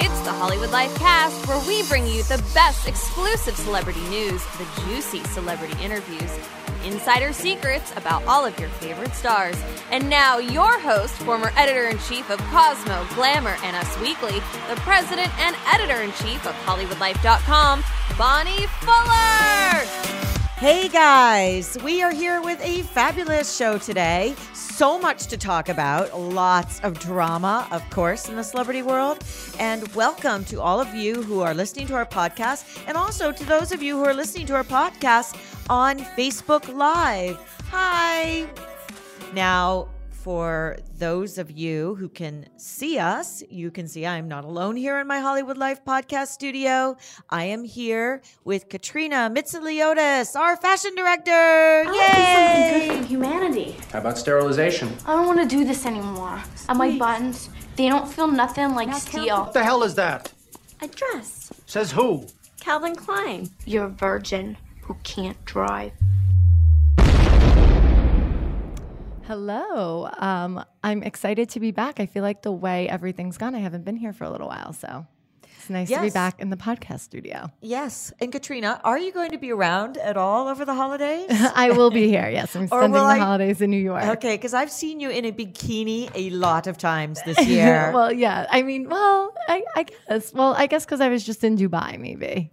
It's the Hollywood Life Cast, where we bring you the best exclusive celebrity news, the juicy celebrity interviews, insider secrets about all of your favorite stars. And now your host, former editor-in-chief of Cosmo, Glamour, and Us Weekly, the president and editor-in-chief of HollywoodLife.com, Bonnie Fuller! Hey guys, we are here with a fabulous show today. So much to talk about, lots of drama, of course, in the celebrity world. And welcome to all of you who are listening to our podcast, and also to those of you who are listening to our podcast on Facebook Live. Hi! Now, for those of you who can see us, you can see I'm not alone here in my Hollywood Life podcast studio. I am here with Katrina Mitsiliotis, our fashion director. I want to do something good for humanity. How about sterilization? I don't want to do this anymore. And my buttons, they don't feel nothing like steel. What the hell is that? A dress. Says who? Calvin Klein. You're a virgin who can't drive. Hello. I'm excited to be back. I feel like the way everything's gone, I haven't been here for a little while, so it's nice to be back in the podcast studio. Yes. And Katrina, are you going to be around at all over the holidays? I will be here, yes. I'm spending the holidays in New York. Okay, because I've seen you in a bikini a lot of times this year. I guess. Well, I guess because I was just in Dubai, maybe.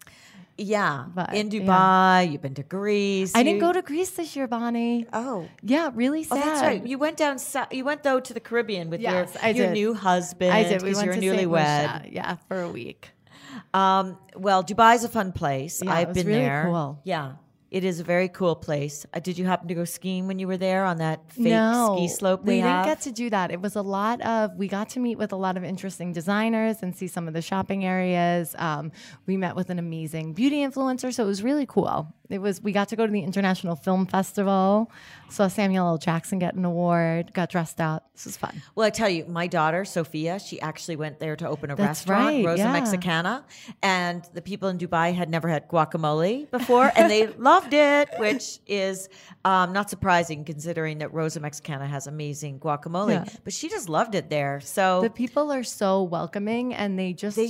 Yeah, but, in Dubai, you've been to Greece. I didn't go to Greece this year, Bonnie. Oh, yeah, really sad. Oh, that's right. You went down. You went though to the Caribbean with your new husband. I did. We went to newlywed. Yeah, for a week. Well, Dubai's a fun place. Yeah, I've been there. Cool. Yeah. It is a very cool place. Did you happen to go skiing when you were there on that fake ski slope? We didn't get to do that. It was a lot of, we got to meet with a lot of interesting designers and see some of the shopping areas. We met with an amazing beauty influencer. So it was really cool. We got to go to the International Film Festival, saw Samuel L. Jackson get an award, got dressed up. This was fun. Well, I tell you, my daughter, Sophia, she actually went there to open a restaurant, Rosa Mexicana, and the people in Dubai had never had guacamole before, and they loved it, which is not surprising considering that Rosa Mexicana has amazing guacamole, but she just loved it there. So the people are so welcoming, and they just, she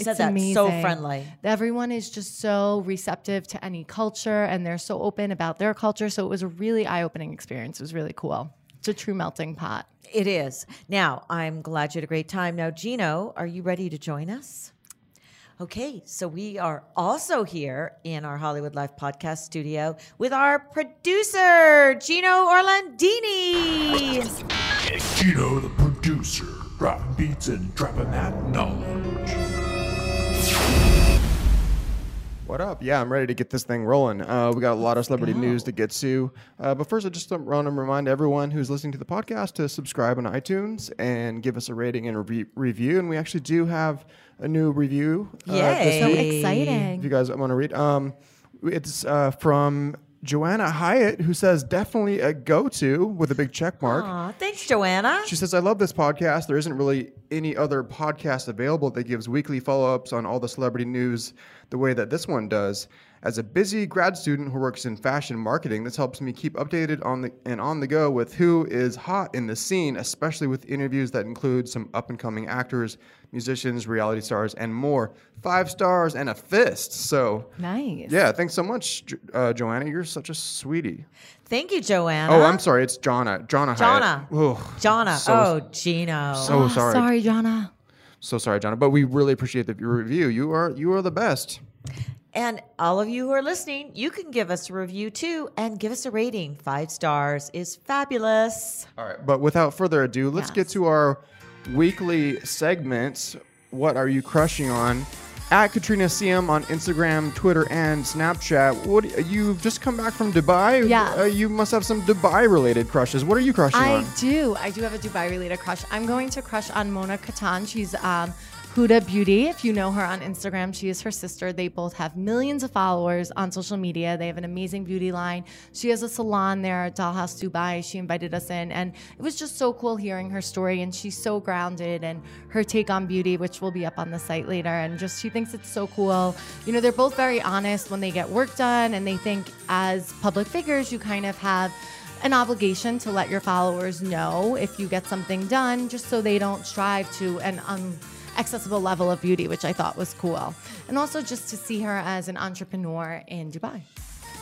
said that, amazing. So friendly. Everyone is just so receptive to any culture. And they're so open about their culture. So it was a really eye-opening experience. It was really cool. It's a true melting pot. It is. Now, I'm glad you had a great time. Now, Gino, are you ready to join us? Okay, so we are also here in our Hollywood Life podcast studio with our producer, Gino Orlandini. Gino, the producer, dropping beats and dropping that knowledge. What up? Yeah, I'm ready to get this thing rolling. We got a lot of celebrity news to get to. But first, I just want to remind everyone who's listening to the podcast to subscribe on iTunes and give us a rating and review. And we actually do have a new review. Yay! So exciting. If you guys want to read. It's from Joanna Hyatt, who says, definitely a go-to with a big check mark. Aw, thanks, Joanna. She says, I love this podcast. There isn't really any other podcast available that gives weekly follow-ups on all the celebrity news the way that this one does. As a busy grad student who works in fashion marketing, this helps me keep updated on the go with who is hot in the scene, especially with interviews that include some up-and-coming actors, musicians, reality stars, and more. 5 stars and a fist. So nice. Yeah, thanks so much, Joanna. You're such a sweetie. Thank you, Joanna. Oh, I'm sorry. It's Jonna. Jonna. Oh, Gino. So sorry. Sorry, Jonna. So sorry, Jonna. But we really appreciate your review. You are the best. And all of you who are listening, you can give us a review too and give us a rating. 5 stars is fabulous. All right, but without further ado, let's get to our weekly segments. What are you crushing on? at Katrina CM on Instagram, Twitter, and Snapchat. What, you've just come back from Dubai? Yeah. You must have some Dubai-related crushes. What are you crushing on? I do have a Dubai-related crush. I'm going to crush on Mona Kattan. She's Huda Beauty. If you know her on Instagram, she is her sister. They both have millions of followers on social media. They have an amazing beauty line. She has a salon there at Dollhouse Dubai. She invited us in, and it was just so cool hearing her story, and she's so grounded, and her take on beauty, which will be up on the site later, and just she thinks it's so cool. You know, they're both very honest when they get work done, and they think as public figures, you kind of have an obligation to let your followers know if you get something done, just so they don't strive to an accessible level of beauty, which I thought was cool. And also just to see her as an entrepreneur in Dubai.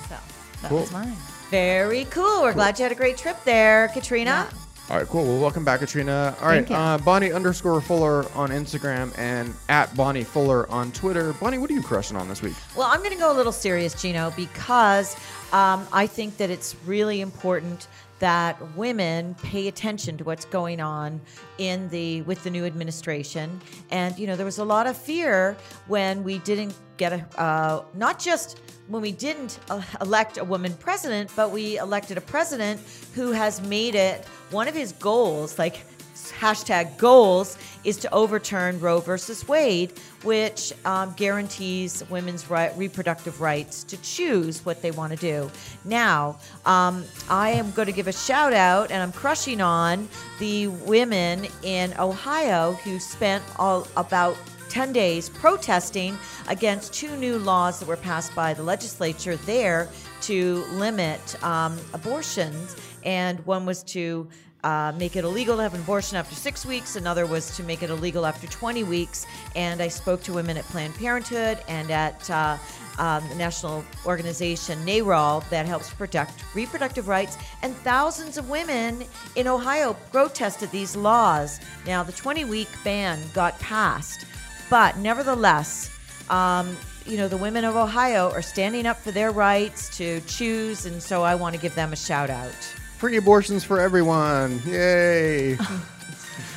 So that was mine. Very cool. We're glad you had a great trip there, Katrina. Yeah. All right, cool. Well, welcome back, Katrina. All right, Bonnie_Fuller on Instagram and at Bonnie Fuller on Twitter. Bonnie, what are you crushing on this week? Well, I'm going to go a little serious, Gino, because I think that it's really important that women pay attention to what's going on in the with the new administration. And, you know, there was a lot of fear when we didn't get a, not just when we didn't elect a woman president, but we elected a president who has made it one of his goals, like hashtag goals, is to overturn Roe versus Wade, which guarantees women's reproductive rights to choose what they want to do. Now, I am going to give a shout out, and I'm crushing on the women in Ohio who spent about 10 days protesting against two new laws that were passed by the legislature there to limit abortions. And one was to make it illegal to have an abortion after 6 weeks. Another was to make it illegal after 20 weeks. And I spoke to women at Planned Parenthood and at the national organization NARAL that helps protect reproductive rights. And thousands of women in Ohio protested these laws. Now, the 20-week ban got passed. But nevertheless, you know, the women of Ohio are standing up for their rights to choose. And so I want to give them a shout out. Free abortions for everyone. Yay.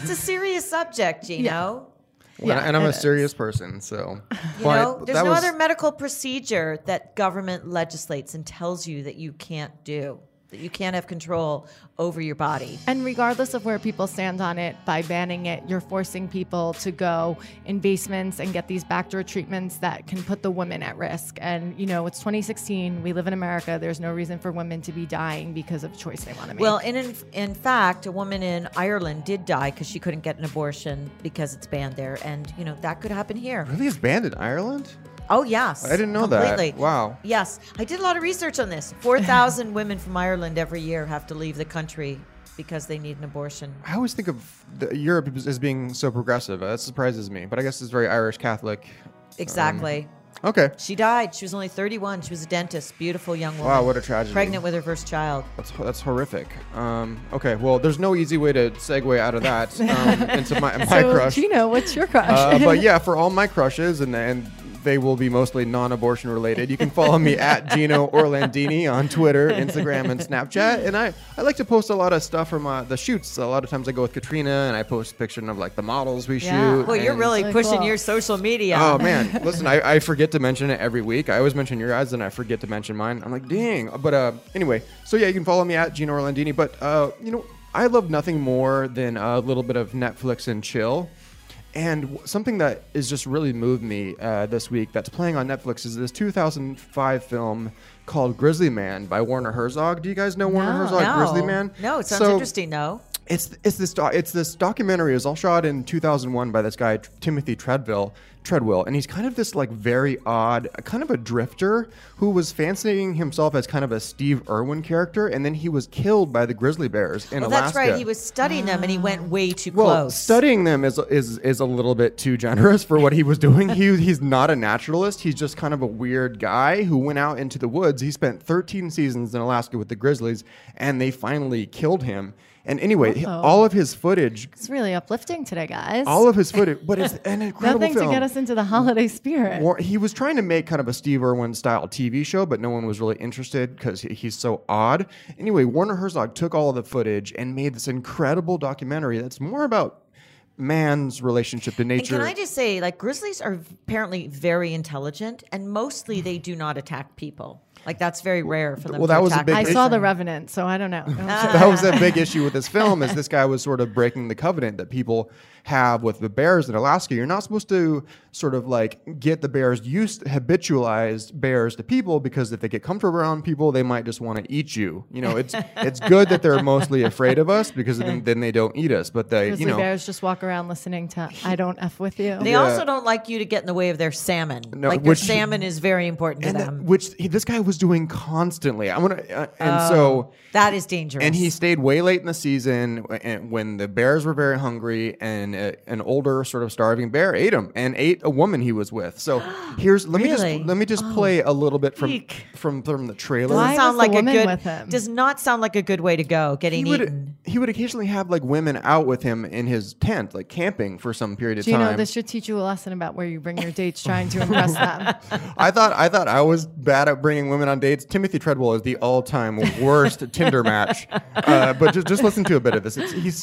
It's a serious subject, Gino. Yeah. Well, yeah, and I'm a serious person, so. You know, there's no other medical procedure that government legislates and tells you that you can't do, that you can't have control over your body. And regardless of where people stand on it, by banning it, you're forcing people to go in basements and get these backdoor treatments that can put the women at risk. And, you know, it's 2016. We live in America. There's no reason for women to be dying because of a choice they want to make. Well, and in fact, a woman in Ireland did die because she couldn't get an abortion because it's banned there. And, you know, that could happen here. Really? It's banned in Ireland? Oh, yes. I didn't know that. Wow. Yes. I did a lot of research on this. 4,000 women from Ireland every year have to leave the country because they need an abortion. I always think of Europe as being so progressive. That surprises me. But I guess it's very Irish Catholic. Exactly. Okay. She died. She was only 31. She was a dentist. Beautiful young woman. Wow, what a tragedy. Pregnant with her first child. That's horrific. Okay, well, there's no easy way to segue out of that into my crush. Gino, what's your crush? But yeah, for all my crushes and they will be mostly non-abortion related. You can follow me at Gino Orlandini on Twitter, Instagram, and Snapchat. And I like to post a lot of stuff from the shoots. A lot of times I go with Katrina and I post a picture of like the models we shoot. Well, you're really pushing your social media. Oh, man. Listen, I forget to mention it every week. I always mention your ads and I forget to mention mine. I'm like, dang. But anyway, so yeah, you can follow me at Gino Orlandini. But, you know, I love nothing more than a little bit of Netflix and chill. And something that has just really moved me this week that's playing on Netflix is this 2005 film called Grizzly Man by Werner Herzog. Do you guys know Werner Herzog, Grizzly Man? No, it sounds interesting, though. It's this documentary. It was all shot in 2001 by this guy, Timothy Treadwell, and he's kind of this like very odd, kind of a drifter who was fancying himself as kind of a Steve Irwin character, and then he was killed by the grizzly bears in Alaska. That's right. He was studying them, and he went way too close. Well, studying them is a little bit too generous for what he was doing. He's not a naturalist. He's just kind of a weird guy who went out into the woods. He spent 13 seasons in Alaska with the grizzlies, and they finally killed him. And anyway, all of his footage... It's really uplifting today, guys. All of his footage... But it's an incredible Nothing film. To get us into the holiday spirit. He was trying to make kind of a Steve Irwin-style TV show, but no one was really interested because he's so odd. Anyway, Werner Herzog took all of the footage and made this incredible documentary that's more about man's relationship to nature. And can I just say, like, grizzlies are apparently very intelligent, and mostly they do not attack people. Like, that's very rare for them to attack. I saw The Revenant, so I don't know. That was a big issue with this film, is this guy was sort of breaking the covenant that people have with the bears in Alaska. You're not supposed to sort of, like, get the bears used, habitualized bears to people, because if they get comfortable around people, they might just want to eat you. You know, it's good that they're mostly afraid of us, because then they don't eat us. But they, you know, bears just walk around listening to "I don't f with you." They also don't like you to get in the way of their salmon. No, like, which, their salmon is very important to them. This guy was doing constantly. So that is dangerous. And he stayed way late in the season when the bears were very hungry, and an older sort of starving bear ate him and ate a woman he was with. So let me just play a little bit from the trailer. Does not sound like a good way to go. Getting eaten. He would occasionally have, like, women out with him in his tent, like camping for some period of time. You know, this should teach you a lesson about where you bring your dates, trying to impress them. I thought I was bad at bringing women on dates. Timothy Treadwell is the all-time worst Tinder match. But just listen to a bit of this.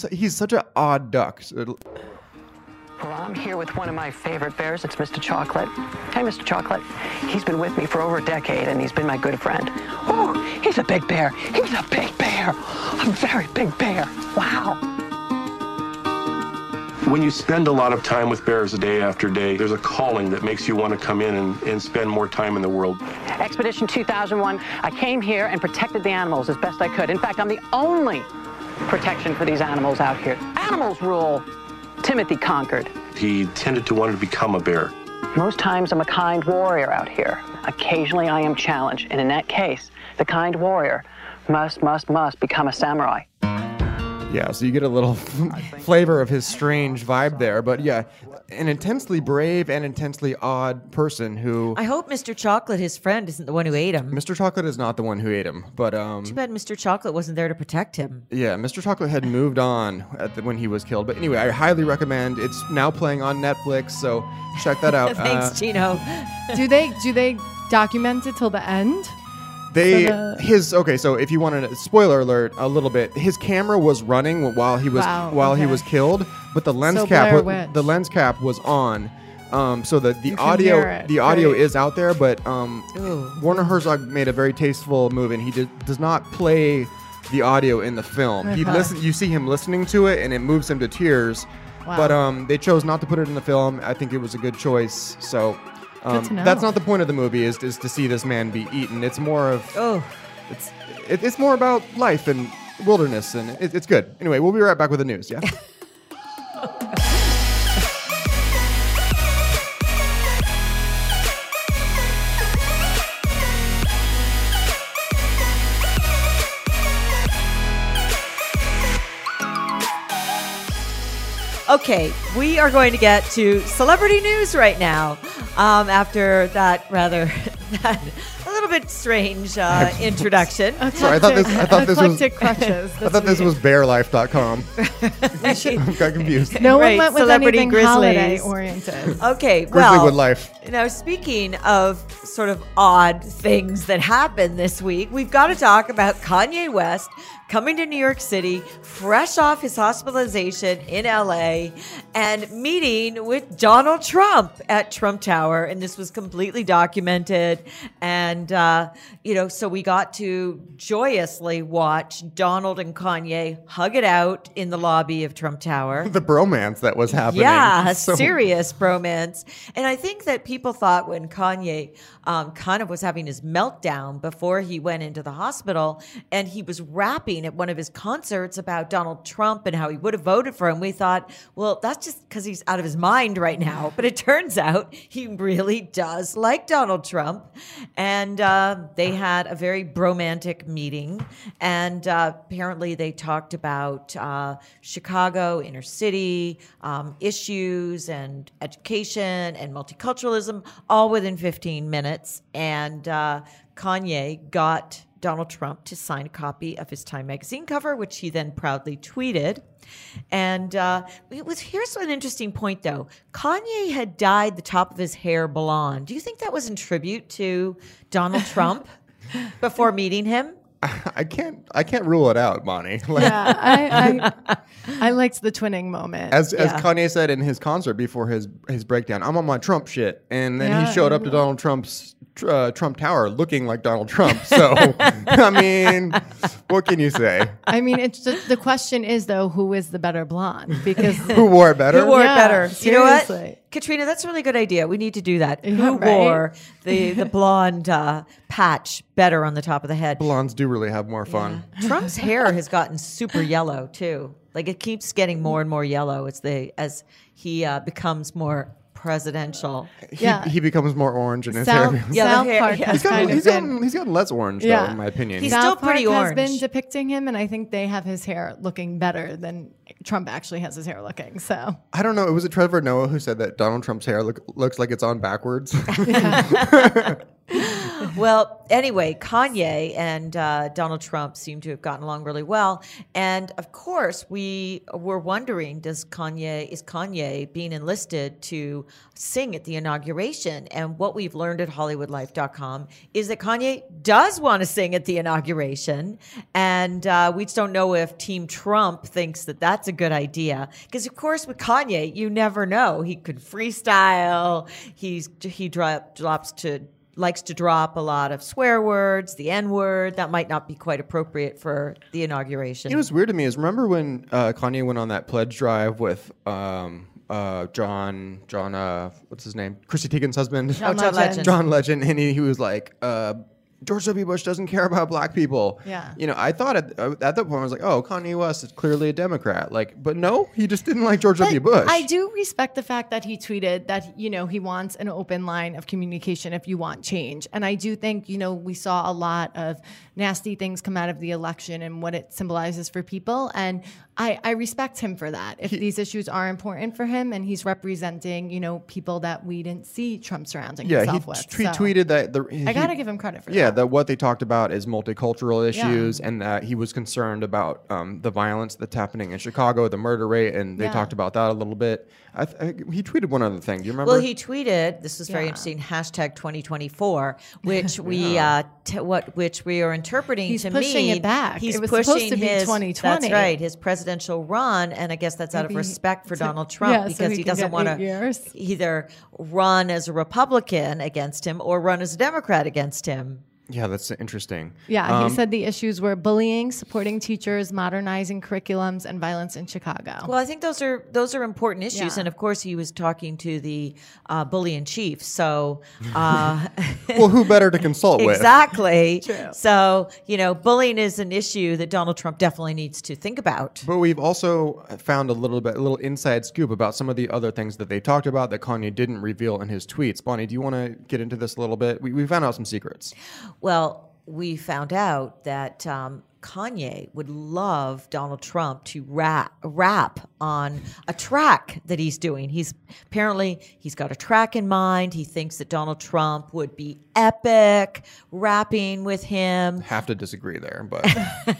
He's such an odd duck. So, well, I'm here with one of my favorite bears. It's Mr. Chocolate. Hey, Mr. Chocolate. He's been with me for over a decade, and he's been my good friend. Oh, he's a big bear. He's a big bear. A very big bear. Wow. When you spend a lot of time with bears day after day, there's a calling that makes you want to come in and spend more time in the world. Expedition 2001, I came here and protected the animals as best I could. In fact, I'm the only protection for these animals out here. Animals rule. Timothy conquered. He tended to want to become a bear. Most times I'm a kind warrior out here. Occasionally I am challenged, and in that case, the kind warrior must become a samurai. Yeah, so you get a little flavor of his strange vibe there. But yeah, an intensely brave and intensely odd person who... I hope Mr. Chocolate, his friend, isn't the one who ate him. Mr. Chocolate is not the one who ate him, but... Too bad Mr. Chocolate wasn't there to protect him. Yeah, Mr. Chocolate had moved on when he was killed. But anyway, I highly recommend. It's now playing on Netflix, so check that out. Thanks, Gino. Do they document it till the end? So if you want a spoiler alert, a little bit, his camera was running while he was he was killed, but the lens cap was on, so that the audio is out there. But Werner Herzog made a very tasteful move, and he does not play the audio in the film. Uh-huh. You see him listening to it, and it moves him to tears. Wow. But they chose not to put it in the film. I think it was a good choice. So. That's not the point of the movie, is to see this man be eaten. It's more of it's more about life and wilderness, and it's good. Anyway, we'll be right back with the news. Yeah. Okay, we are going to get to celebrity news right now. After that a little bit strange introduction. Sorry, I thought this was bearlife.com. I got confused. No one went with celebrity anything holiday-oriented. Okay, Grizzlywood life. Now, speaking of sort of odd things that happened this week, we've got to talk about Kanye West coming to New York City, fresh off his hospitalization in LA, and meeting with Donald Trump at Trump Tower. And this was completely documented. And, so we got to joyously watch Donald and Kanye hug it out in the lobby of Trump Tower. The bromance that was happening. Yeah, serious bromance. And I think that people thought when Kanye kind of was having his meltdown before he went into the hospital, and he was rapping at one of his concerts about Donald Trump and how he would have voted for him, we thought, well, that's just because he's out of his mind right now. But it turns out he really does like Donald Trump. And they had a very bromantic meeting. And apparently they talked about Chicago, inner city, issues and education and multiculturalism, all within 15 minutes. And Kanye got Donald Trump to sign a copy of his Time magazine cover, which he then proudly tweeted. And here's an interesting point, though. Kanye had dyed the top of his hair blonde. Do you think that was in tribute to Donald Trump before meeting him? I can't rule it out, Bonnie. Like, yeah, I liked the twinning moment. As Kanye said in his concert before his breakdown, I'm on my Trump shit, and then he showed up to Donald Trump's Trump Tower looking like Donald Trump. So I mean, what can you say? I mean, it's just, the question is though, who is the better blonde? Because who wore it better? Who wore it better? Seriously. You know what? Katrina, that's a really good idea. We need to do that. Yeah, who wore the blonde patch better on the top of the head? Blondes do really have more fun. Yeah. Trump's hair has gotten super yellow too. Like it keeps getting more and more yellow as he becomes more presidential. He becomes more orange in his hair. Yeah, he's gotten less orange though, in my opinion. He's still pretty orange. Has been depicting him, and I think they have his hair looking better than Trump actually has his hair looking. So I don't know. It was Trevor Noah who said that Donald Trump's hair looks like it's on backwards. Well, anyway, Kanye and Donald Trump seem to have gotten along really well, and of course, we were wondering: is Kanye being enlisted to sing at the inauguration? And what we've learned at HollywoodLife.com is that Kanye does want to sing at the inauguration, and we just don't know if Team Trump thinks that that's a good idea. Because of course, with Kanye, you never know. He could freestyle. He likes to drop a lot of swear words, the N-word. That might not be quite appropriate for the inauguration. You know what's weird to me is, remember when Kanye went on that pledge drive with John, what's his name? Chrissy Teigen's husband. John Legend. John Legend. And he was like, George W. Bush doesn't care about black people. Yeah. You know, I thought at that point, I was like, oh, Kanye West is clearly a Democrat. Like, but no, he just didn't like George W. Bush. I do respect the fact that he tweeted that, you know, he wants an open line of communication if you want change. And I do think, you know, we saw a lot of nasty things come out of the election and what it symbolizes for people. And I respect him for that. If these issues are important for him and he's representing, you know, people that we didn't see Trump surrounding himself with. Yeah, he tweeted that. I got to give him credit for that. Yeah, that what they talked about is multicultural issues, and that he was concerned about the violence that's happening in Chicago, the murder rate, and they talked about that a little bit. He tweeted one other thing. Do you remember? Well, he tweeted, this is very interesting, hashtag 2024, which we are interpreting to mean. He's pushing it back. It was supposed to be 2020. That's right, his presidential run, and I guess that's out of respect for Donald Trump, because he doesn't want to either run as a Republican against him or run as a Democrat against him. Yeah, that's interesting. Yeah, he said the issues were bullying, supporting teachers, modernizing curriculums, and violence in Chicago. Well, I think those are important issues, and of course he was talking to the bully in chief. So, well, who better to consult with? Exactly. True. So, you know, bullying is an issue that Donald Trump definitely needs to think about. But we've also found a little inside scoop about some of the other things that they talked about that Kanye didn't reveal in his tweets. Bonnie, do you want to get into this a little bit? We found out some secrets. Well, we found out that Kanye would love Donald Trump to rap on a track that he's doing. He's got a track in mind. He thinks that Donald Trump would be epic rapping with him. Have to disagree there, but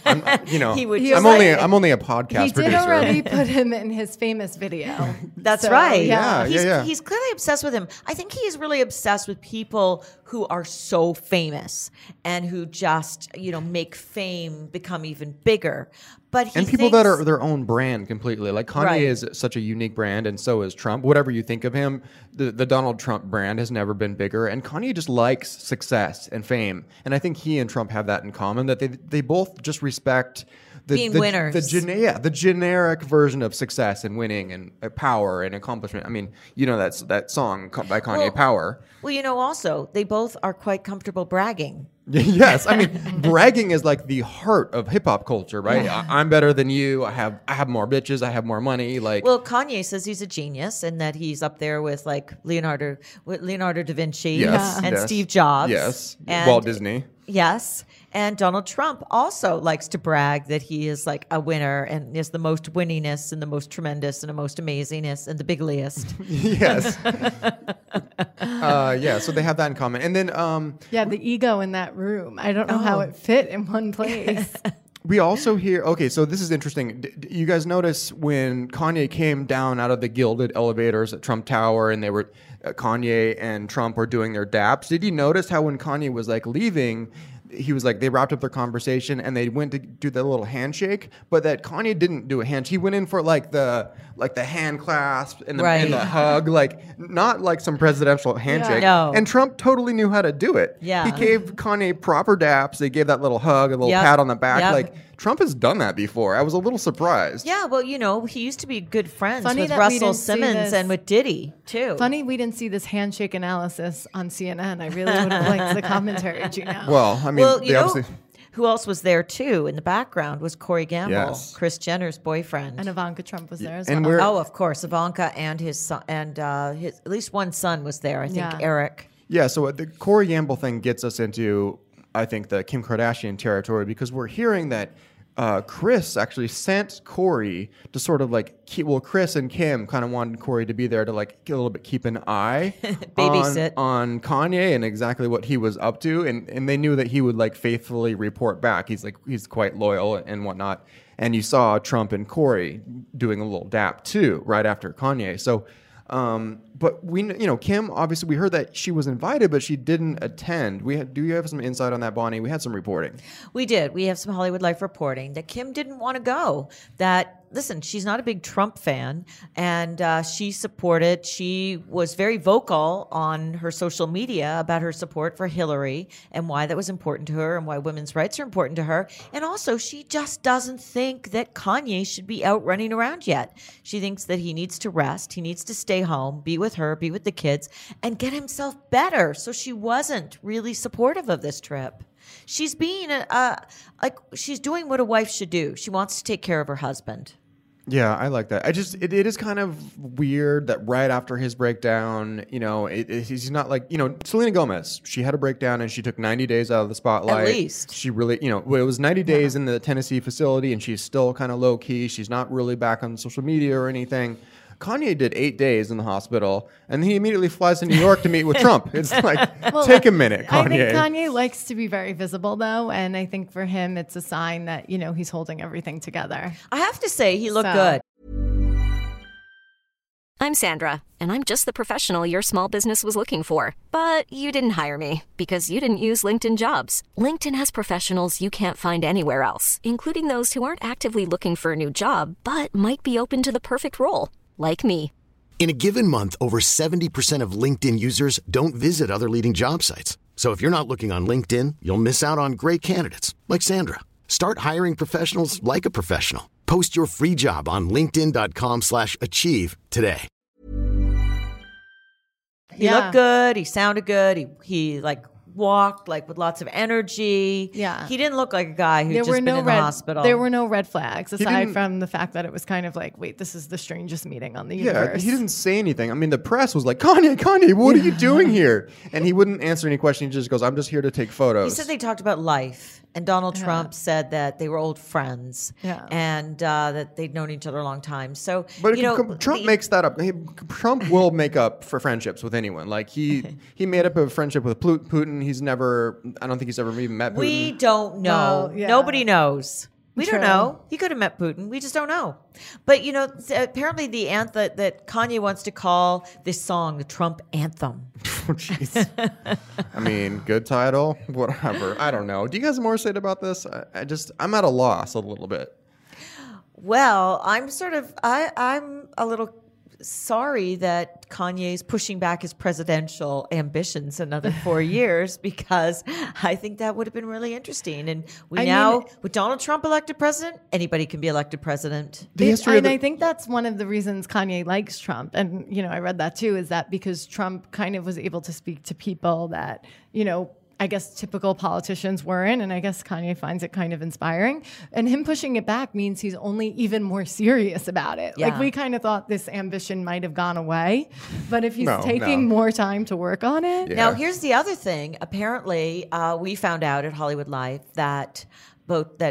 I'm only a podcast producer. He did already put him in his famous video. That's right. Yeah. He's clearly obsessed with him. I think he is really obsessed with people who are so famous and who just, you know, make fame become even bigger. But he and people that are their own brand completely. Like Kanye is such a unique brand, and so is Trump. Whatever you think of him, the Donald Trump brand has never been bigger. And Kanye just likes success and fame. And I think he and Trump have that in common, that they both just respect being winners. The generic version of success and winning and power and accomplishment. I mean, you know, that's that song by Kanye, Power. Well, you know, also, they both are quite comfortable bragging. Yes. I mean, bragging is like the heart of hip-hop culture, right? Yeah. I'm better than you. I have more bitches. I have more money. Like, well, Kanye says he's a genius and that he's up there with like Leonardo da Vinci and Steve Jobs. Yes. And Walt Disney. Yes. And Donald Trump also likes to brag that he is like a winner and is the most winningest and the most tremendous and the most amazingest and the bigliest. Yes. So they have that in common. And then... the ego in that room. I don't know how it fit in one place. We also hear... Okay, so this is interesting. You guys notice when Kanye came down out of the gilded elevators at Trump Tower and they were... Kanye and Trump were doing their daps. Did you notice how when Kanye was like leaving... he was like, they wrapped up their conversation and they went to do the little handshake, but that Kanye didn't do a handshake. He went in for like the hand clasp and the, and the hug, like not like some presidential handshake. Yeah, no. And Trump totally knew how to do it. Yeah. He gave Kanye proper daps. They gave that little hug, a little pat on the back. Yep. Like Trump has done that before. I was a little surprised. Yeah, well, you know, he used to be good friends with Russell Simmons and with Diddy too. Funny we didn't see this handshake analysis on CNN. I really would have liked the commentary, Gino. Well, I mean, they obviously... Who else was there, too, in the background was Corey Gamble, Kris Jenner's boyfriend. And Ivanka Trump was there as well. Oh, of course. Ivanka and his son, and his, at least one son was there, I think, Eric. Yeah, so the Corey Gamble thing gets us into, I think, the Kim Kardashian territory, because we're hearing that Kris actually sent Corey to sort of like, Kris and Kim kind of wanted Corey to be there to like a little bit keep an eye on Kanye and exactly what he was up to. And they knew that he would like faithfully report back. He's like, he's quite loyal and whatnot. And you saw Trump and Corey doing a little dap too, right after Kanye. So, but we, you know, Kim, obviously we heard that she was invited, but she didn't attend. Do you have some insight on that, Bonnie? We had some reporting. We did. We have some Hollywood Life reporting that Kim didn't want to go. That, listen, she's not a big Trump fan, and she was very vocal on her social media about her support for Hillary and why that was important to her and why women's rights are important to her. And also, she just doesn't think that Kanye should be out running around yet. She thinks that he needs to rest. He needs to stay home, be with her, be with the kids, and get himself better. So she wasn't really supportive of this trip. She's being she's doing what a wife should do. She wants to take care of her husband. Yeah, I like that. I just it is kind of weird that right after his breakdown, you know, he's not like, you know, Selena Gomez. She had a breakdown and she took 90 days out of the spotlight. At least she really, you know, it was 90 days in the Tennessee facility, and she's still kind of low key. She's not really back on social media or anything. Kanye did 8 days in the hospital, and he immediately flies to New York to meet with Trump. It's like, take a minute, Kanye. I think Kanye likes to be very visible, though, and I think for him, it's a sign that, you know, he's holding everything together. I have to say, he looked good. I'm Sandra, and I'm just the professional your small business was looking for. But you didn't hire me, because you didn't use LinkedIn Jobs. LinkedIn has professionals you can't find anywhere else, including those who aren't actively looking for a new job, but might be open to the perfect role. Like me. In a given month, over 70% of LinkedIn users don't visit other leading job sites. So if you're not looking on LinkedIn, you'll miss out on great candidates like Sandra. Start hiring professionals like a professional. Post your free job on linkedin.com/achieve today. He looked good. He sounded good. He like walked like with lots of energy. Yeah. He didn't look like a guy who'd just been in the hospital. There were no red flags aside from the fact that it was kind of like, wait, this is the strangest meeting on the universe. He didn't say anything. I mean, the press was like, Kanye, what are you doing here? And he wouldn't answer any question. He just goes, I'm just here to take photos. He said they talked about life. And Donald Trump said that they were old friends and that they'd known each other a long time. So, but you know, Trump makes that up. Trump will make up for friendships with anyone. Like he made up a friendship with Putin. I don't think he's ever even met Putin. We don't know. No, nobody knows. We don't know. He could have met Putin. We just don't know. But, you know, apparently the anthem that Kanye wants to call this song the Trump anthem. Oh, jeez. I mean, good title, whatever. I don't know. Do you guys have more to say about this? I'm at a loss a little bit. Well, I'm a little sorry that Kanye's pushing back his presidential ambitions another 4 years, because I think that would have been really interesting. And with Donald Trump elected president, anybody can be elected president. I think that's one of the reasons Kanye likes Trump. And, you know, I read that too, is that because Trump kind of was able to speak to people that, you know, I guess typical politicians weren't, and I guess Kanye finds it kind of inspiring. And him pushing it back means he's only even more serious about it. Yeah. Like, we kind of thought this ambition might have gone away, but if he's taking more time to work on it. Yeah. Now, here's the other thing. Apparently, we found out at Hollywood Life that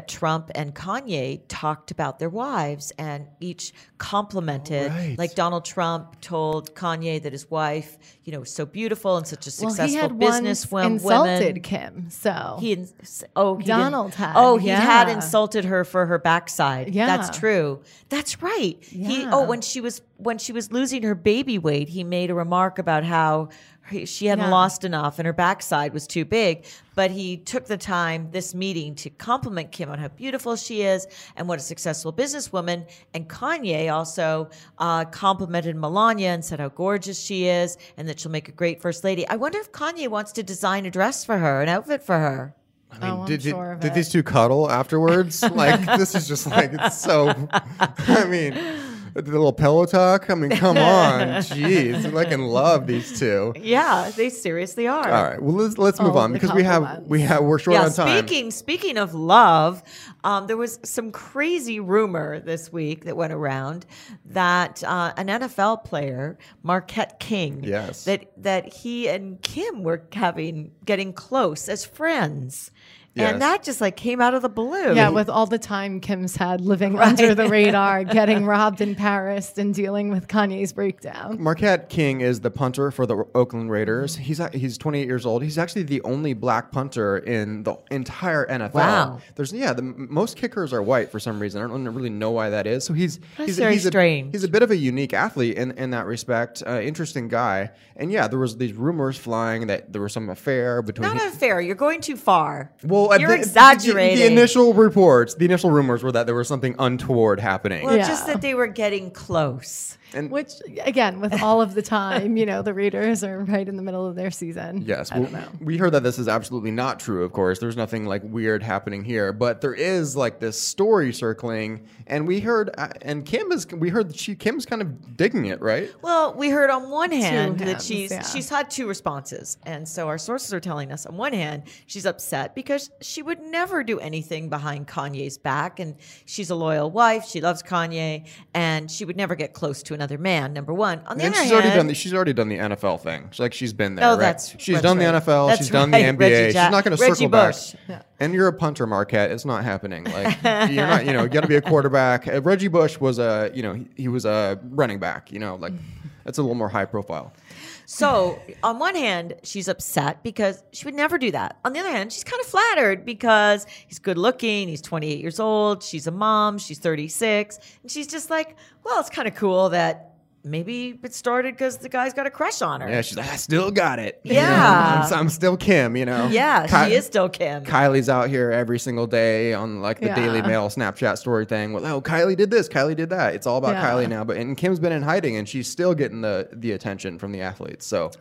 Trump and Kanye talked about their wives and each complimented. Right. Like Donald Trump told Kanye that his wife, you know, was so beautiful and such a successful businesswoman. Well, he had insulted Kim, so he had insulted her for her backside. Yeah, that's true. That's right. Yeah. When she was losing her baby weight, he made a remark about how she hadn't lost enough and her backside was too big. But he took the time, this meeting, to compliment Kim on how beautiful she is and what a successful businesswoman. And Kanye also complimented Melania and said how gorgeous she is and that she'll make a great first lady. I wonder if Kanye wants to design a dress for her, an outfit for her. I mean, did these two cuddle afterwards? Like, this is just like, it's so, I mean... The little pillow talk? I mean, come on. Jeez. I can love these two. Yeah, they seriously are. All right. Well, let's move on because we're short on time. Speaking of love, there was some crazy rumor this week that went around that an NFL player, Marquette King, that he and Kim were getting close as friends. Yes. And that just came out of the blue. Yeah, with all the time Kim's had living under the radar, getting robbed in Paris and dealing with Kanye's breakdown. Marquette King is the punter for the Oakland Raiders. He's 28 years old. He's actually the only black punter in the entire NFL. Wow. Most kickers are white for some reason. I don't really know why that is. So he's strange. He's a bit of a unique athlete in that respect. Interesting guy. And yeah, there was these rumors flying that there was some affair between. Not affair. You're going too far. Well, you're exaggerating. The initial reports, the initial rumors were that there was something untoward happening. Well, just that they were getting close. And which, again, with all of the time, the Raiders are right in the middle of their season. Yes. We heard that this is absolutely not true, of course. There's nothing weird happening here. But there is this story circling. And we heard, and Kim's kind of digging it, right? Well, we heard on one hand that she's had two responses. And so our sources are telling us on one hand, she's upset because she would never do anything behind Kanye's back. And she's a loyal wife. She loves Kanye. And she would never get close to another man, number one. On the other hand, she's already done the NFL thing. She's been there. Oh, right? She's done the NFL. She's done the NBA. She's not going to circle back. Yeah. And you're a punter, Marquette. It's not happening. You're not. You got to be a quarterback. Reggie Bush was a. He was a running back. That's a little more high profile. So on one hand, she's upset because she would never do that. On the other hand, she's kind of flattered because he's good looking. He's 28 years old. She's a mom. She's 36. And she's just well, it's kind of cool that maybe it started because the guy's got a crush on her. Yeah, she's I still got it. Yeah. I'm still Kim, Yeah, she is still Kim. Kylie's out here every single day on the Daily Mail Snapchat story thing. Well, oh, Kylie did this, Kylie did that. It's all about Kylie now. And Kim's been in hiding and she's still getting the attention from the athletes. So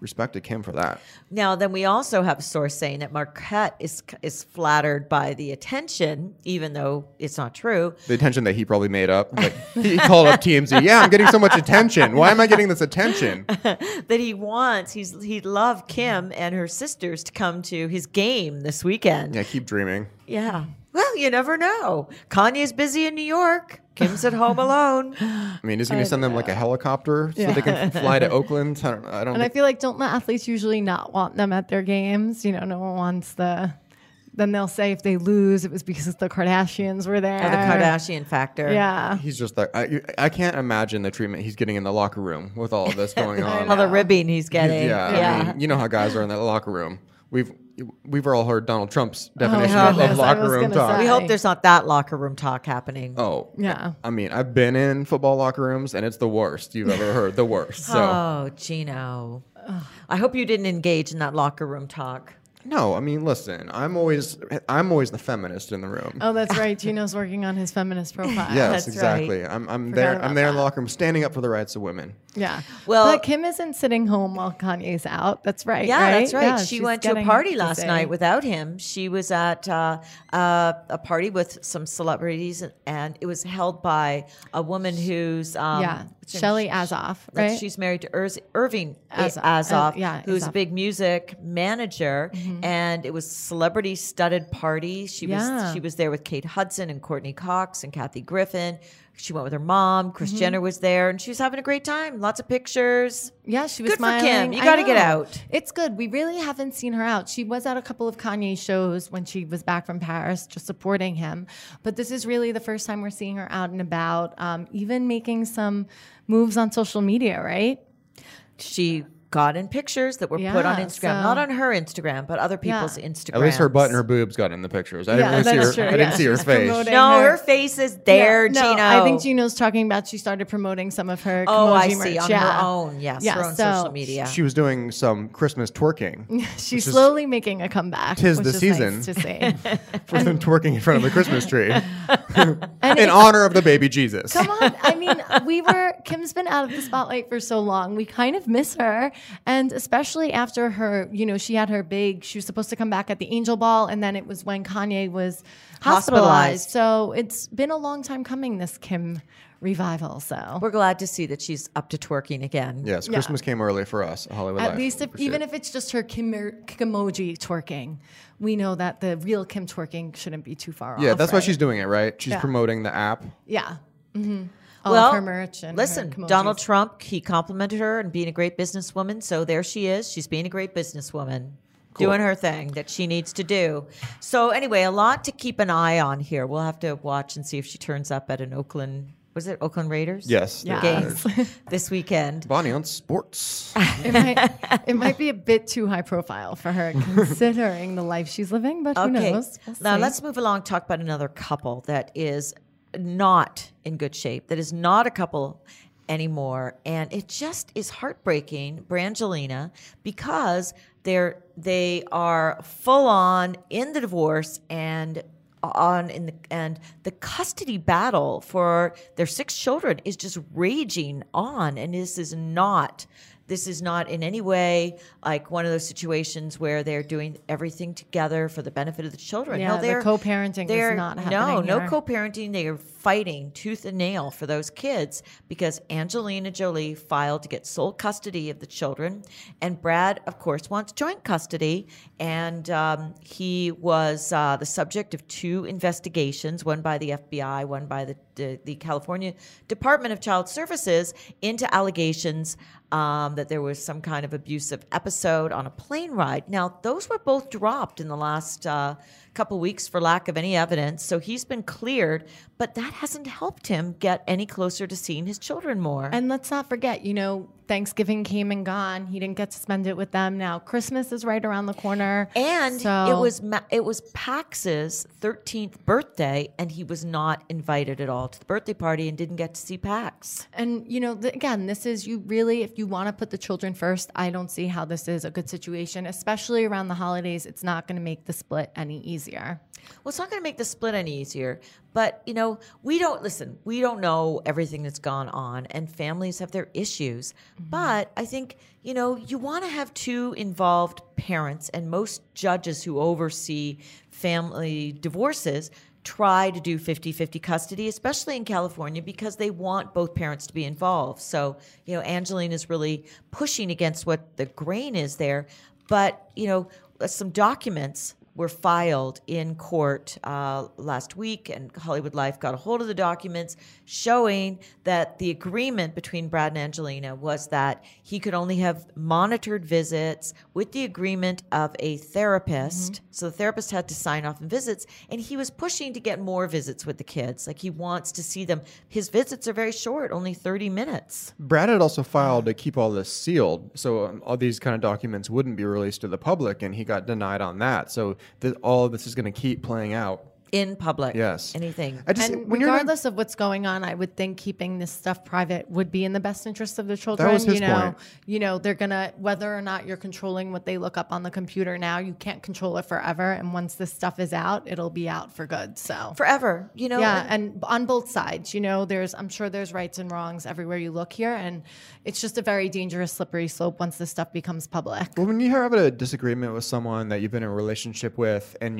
respect to Kim for that. Now, then we also have a source saying that Marquette is flattered by the attention, even though it's not true. The attention that he probably made up. He called up TMZ. Yeah, I'm getting so much attention. Why am I getting this attention? That he wants. He'd love Kim and her sisters to come to his game this weekend. Yeah, keep dreaming. Yeah. Well, you never know. Kanye's busy in New York. Kim's at home alone. I mean, is he going to send them a helicopter so they can fly to Oakland? I feel don't the athletes usually not want them at their games? No one wants Then they'll say if they lose, it was because the Kardashians were there. Oh, the Kardashian factor. Yeah. He's just I can't imagine the treatment he's getting in the locker room with all of this going on. All the ribbing he's getting. I mean, how guys are in that locker room. We've all heard Donald Trump's definition of locker room talk. We hope there's not that locker room talk happening. Oh, yeah. I mean, I've been in football locker rooms, and it's the worst you've ever heard. The worst. So. Oh, Gino. I hope you didn't engage in that locker room talk. No, I mean, listen. I'm always the feminist in the room. Oh, that's right. Gino's working on his feminist profile. Yes, that's exactly. Right. I'm there in the locker room, standing up for the rights of women. Yeah. Well, but Kim isn't sitting home while Kanye's out. That's right. Yeah, right? That's right. Yeah, she went to a party last night without him. She was at a party with some celebrities, and it was held by a woman who's Shelly Azoff, right? She's married to Irving Azoff, who's a big music manager, and it was a celebrity-studded party. She was there with Kate Hudson and Courtney Cox and Kathy Griffin. She went with her mom. Kris Jenner was there, and she was having a great time. Lots of pictures. Yeah, she was smiling. Good for Kim. You got to get out. It's good. We really haven't seen her out. She was at a couple of Kanye shows when she was back from Paris, just supporting him. But this is really the first time we're seeing her out and about, even making some moves on social media, right? She got in pictures that were put on Instagram. So, not on her Instagram, but other people's Instagrams. At least her butt and her boobs got in the pictures. I didn't really see her. I didn't see her face. No, her face is there, Gino. I think Gino's talking about she started promoting some of her merch. On her own, her own social media. She was doing some Christmas twerking. She's slowly making a comeback. Tis the season to say for them twerking in front of the Christmas tree in honor of the baby Jesus. Come on, I mean, Kim's been out of the spotlight for so long. We kind of miss her, and especially after her, she had her big. She was supposed to come back at the Angel Ball, and then it was when Kanye was hospitalized. So it's been a long time coming, this Kim revival. So we're glad to see that she's up to twerking again. Yes, Christmas came early for us, Hollywood Life. At least, even if it's just her Kimoji twerking, we know that the real Kim twerking shouldn't be too far off. Yeah, that's why she's doing it, right? She's promoting the app. Yeah. Mm-hmm. Well, her merch and listen, Donald Trump, he complimented her on being a great businesswoman. So there she is. She's being a great businesswoman. Cool. Doing her thing that she needs to do. So anyway, a lot to keep an eye on here. We'll have to watch and see if she turns up at an Oakland Raiders? Yes. Games this weekend. Bonnie on sports. It might be a bit too high profile for her considering the life she's living, but who knows? We'll see. Let's move along, talk about another couple that is not in good shape, that is not a couple anymore. And it just is heartbreaking, Brangelina, because they are full on in the divorce and the custody battle for their 6 children is just raging on, and this is not in any way like one of those situations where they're doing everything together for the benefit of the children. Yeah, no, the co-parenting is not happening. No co-parenting. They are fighting tooth and nail for those kids because Angelina Jolie filed to get sole custody of the children, and Brad, of course, wants joint custody. And he was the subject of 2 investigations, one by the FBI, one by the California Department of Child Services, into allegations that there was some kind of abusive episode on a plane ride. Now, those were both dropped in the last couple weeks for lack of any evidence, so he's been cleared, but that hasn't helped him get any closer to seeing his children more. And let's not forget, Thanksgiving came and gone. He didn't get to spend it with them. Now Christmas is right around the corner, and it was Pax's 13th birthday, and he was not invited at all to the birthday party and didn't get to see Pax. And again, this is if you want to put the children first, I don't see how this is a good situation, especially around the holidays. It's not going to make the split any easier. Well, it's not going to make the split any easier, but, we don't know everything that's gone on, and families have their issues. Mm-hmm. But I think, you want to have 2 involved parents, and most judges who oversee family divorces try to do 50-50 custody, especially in California, because they want both parents to be involved. So, Angelina's really pushing against what the grain is there. But, some documents were filed in court last week, and Hollywood Life got a hold of the documents showing that the agreement between Brad and Angelina was that he could only have monitored visits with the agreement of a therapist. Mm-hmm. So the therapist had to sign off on visits, and he was pushing to get more visits with the kids. Like, he wants to see them. His visits are very short, only 30 minutes. Brad had also filed to keep all this sealed, so all these kind of documents wouldn't be released to the public, and he got denied on that. So all of this is going to keep playing out in public. Yes. Anything. Regardless of what's going on, I would think keeping this stuff private would be in the best interest of the children. That was his point. They're going to, whether or not you're controlling what they look up on the computer now, you can't control it forever. And once this stuff is out, it'll be out for good. So forever, Yeah. And on both sides, I'm sure there's rights and wrongs everywhere you look here. And it's just a very dangerous, slippery slope once this stuff becomes public. Well, when you have a disagreement with someone that you've been in a relationship with, and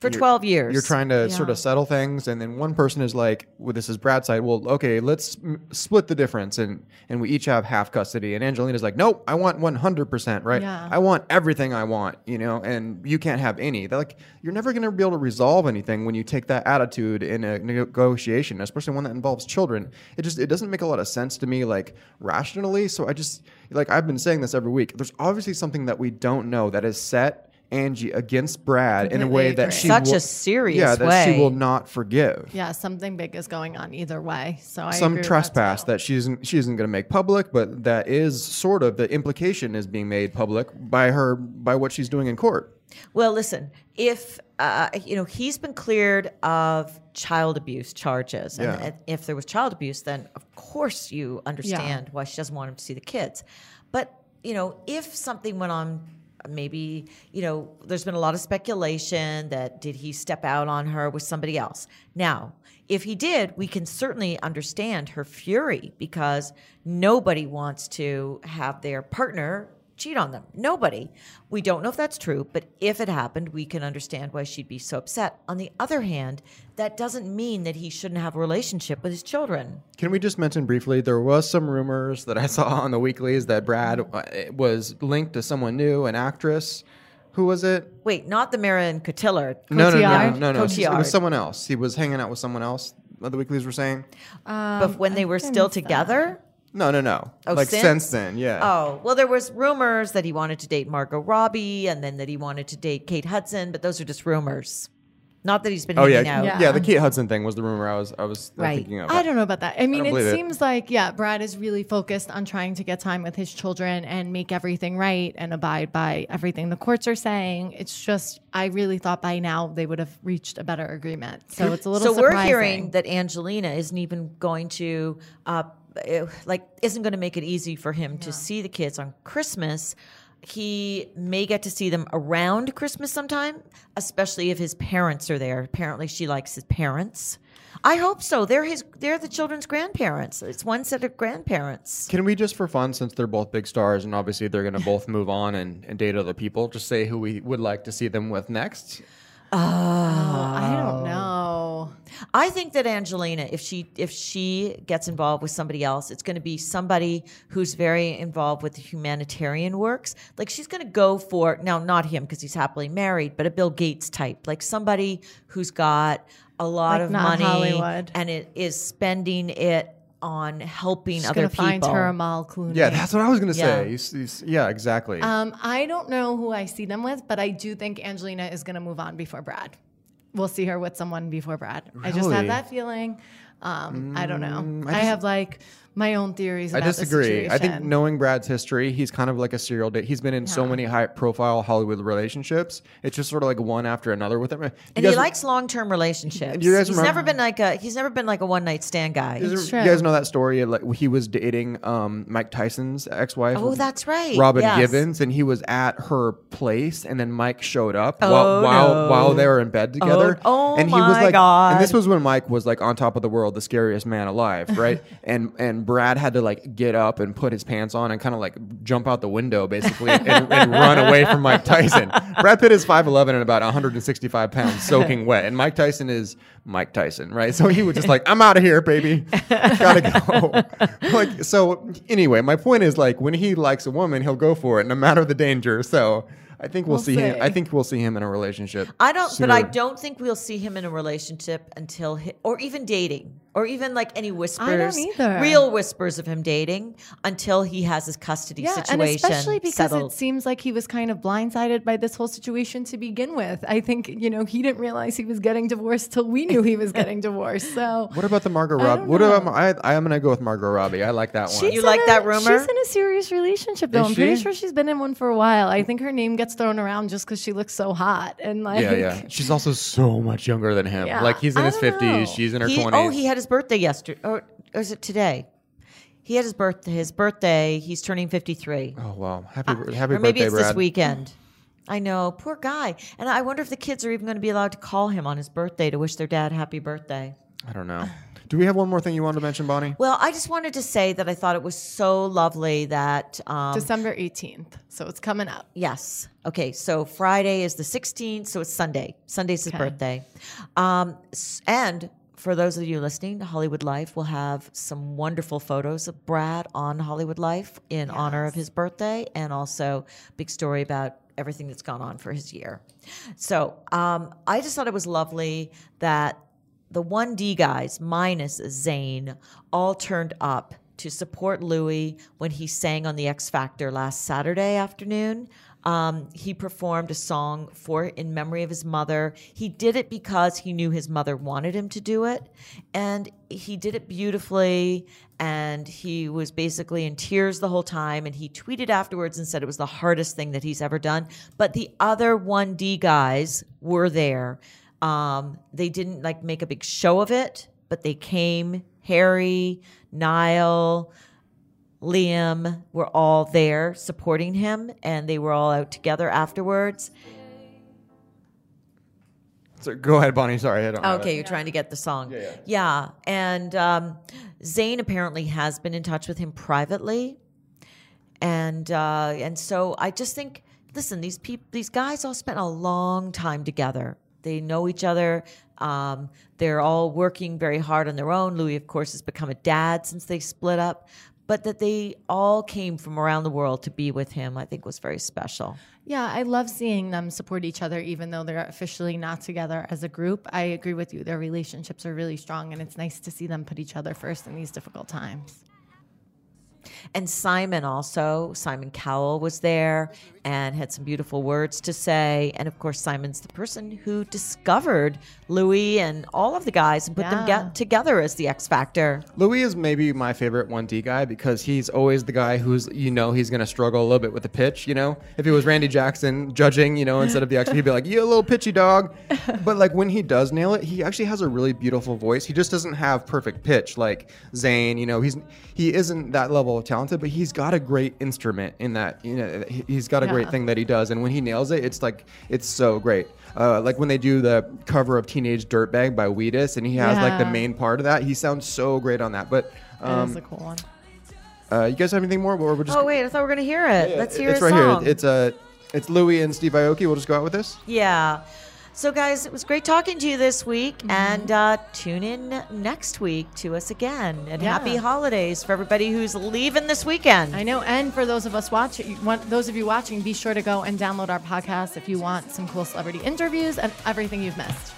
for 12 years, you're trying to sort of settle things, and then one person is like, well, this is Brad's side, well, okay, let's split the difference, and we each have half custody, and Angelina's like, nope, I want 100%, right? Yeah. I want everything I want, and you can't have any. They're like, you're never going to be able to resolve anything when you take that attitude in a negotiation, especially one that involves children. It doesn't make a lot of sense to me, like, rationally, so I've been saying this every week, there's obviously something that we don't know that is set Angie against Brad in a way that she she will not forgive. Yeah, something big is going on either way. So I some trespass that she isn't going to make public, but that is sort of the implication is being made public by her by what she's doing in court. Well, listen, if he's been cleared of child abuse charges, and if there was child abuse, then of course you understand why she doesn't want him to see the kids. But if something went on. Maybe, there's been a lot of speculation that did he step out on her with somebody else? Now, if he did, we can certainly understand her fury because nobody wants to have their partner cheat on them. Nobody. We don't know if that's true, but if it happened, we can understand why she'd be so upset. On the other hand, that doesn't mean that he shouldn't have a relationship with his children. Can we just mention briefly, there was some rumors that I saw on the weeklies that Brad was linked to someone new, an actress. Who was it? Wait, not the Marin Cotillard. No. It was someone else. He was hanging out with someone else, the weeklies were saying. But when they were still together... No. Oh, since then, yeah. Oh, well, there was rumors that he wanted to date Margot Robbie and then that he wanted to date Kate Hudson, but those are just rumors. Not that he's been hanging out. Yeah, the Kate Hudson thing was the rumor I was thinking of. I don't know about that. I mean, it seems like, Brad is really focused on trying to get time with his children and make everything right and abide by everything the courts are saying. It's just, I really thought by now they would have reached a better agreement. So it's a little surprising. So we're hearing that Angelina isn't even going to... isn't going to make it easy for him to see the kids on Christmas. He may get to see them around Christmas sometime, especially if his parents are there. Apparently, she likes his parents. I hope so. They're the children's grandparents. It's one set of grandparents. Can we just for fun, since they're both big stars and obviously they're going to both move on and date other people, just say who we would like to see them with next? I don't know. I think that Angelina, if she gets involved with somebody else, it's going to be somebody who's very involved with the humanitarian works. Like she's going to go for, now not him because he's happily married, but a Bill Gates type, like somebody who's got a lot of money Hollywood. And it is spending it on helping other people. She's going to find her Amal Clooney. Yeah, that's what I was going to say. Yeah, exactly. I don't know who I see them with, but I do think Angelina is going to move on before Brad. We'll see her with someone before Brad. Really? I just have that feeling. I don't know. I have my own theories about the situation. I disagree. I think knowing Brad's history, he's kind of like a serial date. He's been in so many high-profile Hollywood relationships. It's just sort of like one after another with him. He likes long-term relationships. He's never been like a one-night stand guy. You guys know that story? Like he was dating Mike Tyson's ex-wife. Oh, that's right. Robin Givens, and he was at her place, and then Mike showed up while they were in bed together. Oh my God! And this was when Mike was like on top of the world, the scariest man alive, right? and Brad had to like get up and put his pants on and kind of like jump out the window basically and run away from Mike Tyson. Brad Pitt is 5'11" and about 165 pounds soaking wet. And Mike Tyson is Mike Tyson, right? So he was just like, I'm out of here, baby. Gotta go. So anyway, my point is when he likes a woman, he'll go for it no matter the danger. So I think we'll see him. I think we'll see him in a relationship. I don't think we'll see him in a relationship until, or even dating, or even any whispers. I don't either. Real whispers of him dating until he has his custody situation. And especially because settled. It seems like he was kind of blindsided by this whole situation to begin with. I think he didn't realize he was getting divorced till we knew he was getting divorced. So what about the Margot Robbie? I'm going to go with Margot Robbie. I like that one. You like that rumor? She's in a serious relationship though. I'm pretty sure she's been in one for a while. I think her name gets thrown around just because she looks so hot and she's also so much younger than him. Yeah. He's in his 50s, she's in her 20s. Oh, he had his birthday yesterday, or is it today? He had his birthday. He's turning 53. Oh wow! Happy birthday, Brad. Or maybe it's this weekend. I know, poor guy. And I wonder if the kids are even going to be allowed to call him on his birthday to wish their dad happy birthday. I don't know. Do we have one more thing you wanted to mention, Bonnie? Well, I just wanted to say that I thought it was so lovely that... December 18th, so it's coming up. Yes. Okay, so Friday is the 16th, so it's Sunday. Sunday's his birthday. And for those of you listening, Hollywood Life will have some wonderful photos of Brad on Hollywood Life in honor of his birthday, and also a big story about everything that's gone on for his year. So I just thought it was lovely that the 1D guys minus Zayn all turned up to support Louis when he sang on the X Factor last Saturday afternoon. He performed a song in memory of his mother. He did it because he knew his mother wanted him to do it. And he did it beautifully. And he was basically in tears the whole time. And he tweeted afterwards and said it was the hardest thing that he's ever done. But the other 1D guys were there. They didn't like make a big show of it, but they came. Harry, Niall, Liam were all there supporting him, and they were all out together afterwards. So go ahead, Bonnie. Sorry, I don't know. Okay, you're trying to get the song. Yeah. And Zayn apparently has been in touch with him privately, and so I just think, listen, these guys all spent a long time together. They know each other. They're all working very hard on their own. Louis, of course, has become a dad since they split up. But that they all came from around the world to be with him, I think, was very special. Yeah, I love seeing them support each other, even though they're officially not together as a group. I agree with you. Their relationships are really strong, and it's nice to see them put each other first in these difficult times. And Simon Cowell was there and had some beautiful words to say. And, of course, Simon's the person who discovered Louis and all of the guys and put them together as the X Factor. Louis is maybe my favorite 1D guy because he's always the guy who's, you know, he's going to struggle a little bit with the pitch, you know. If it was Randy Jackson judging, you know, instead of the X Factor, he'd be like, you little pitchy dog. But, like, when he does nail it, he actually has a really beautiful voice. He just doesn't have perfect pitch like Zayn, you know. He isn't that level of talented, but he's got a great instrument in that, you know, he's got a great thing that he does, and when he nails it, it's like, it's so great. Like when they do the cover of Teenage Dirtbag by Weedus, and he has like the main part of that, he sounds so great on that. But that is a cool one. You guys have anything more? We're just I thought we were gonna hear it. Let's hear it's right here. It's Louis and Steve Aoki. We'll just go out with this. So guys, it was great talking to you this week, and tune in next week to us again. And happy holidays for everybody who's leaving this weekend. I know, and for those of us watching, those of you watching, be sure to go and download our podcast if you want some cool celebrity interviews and everything you've missed.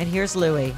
And here's Louis.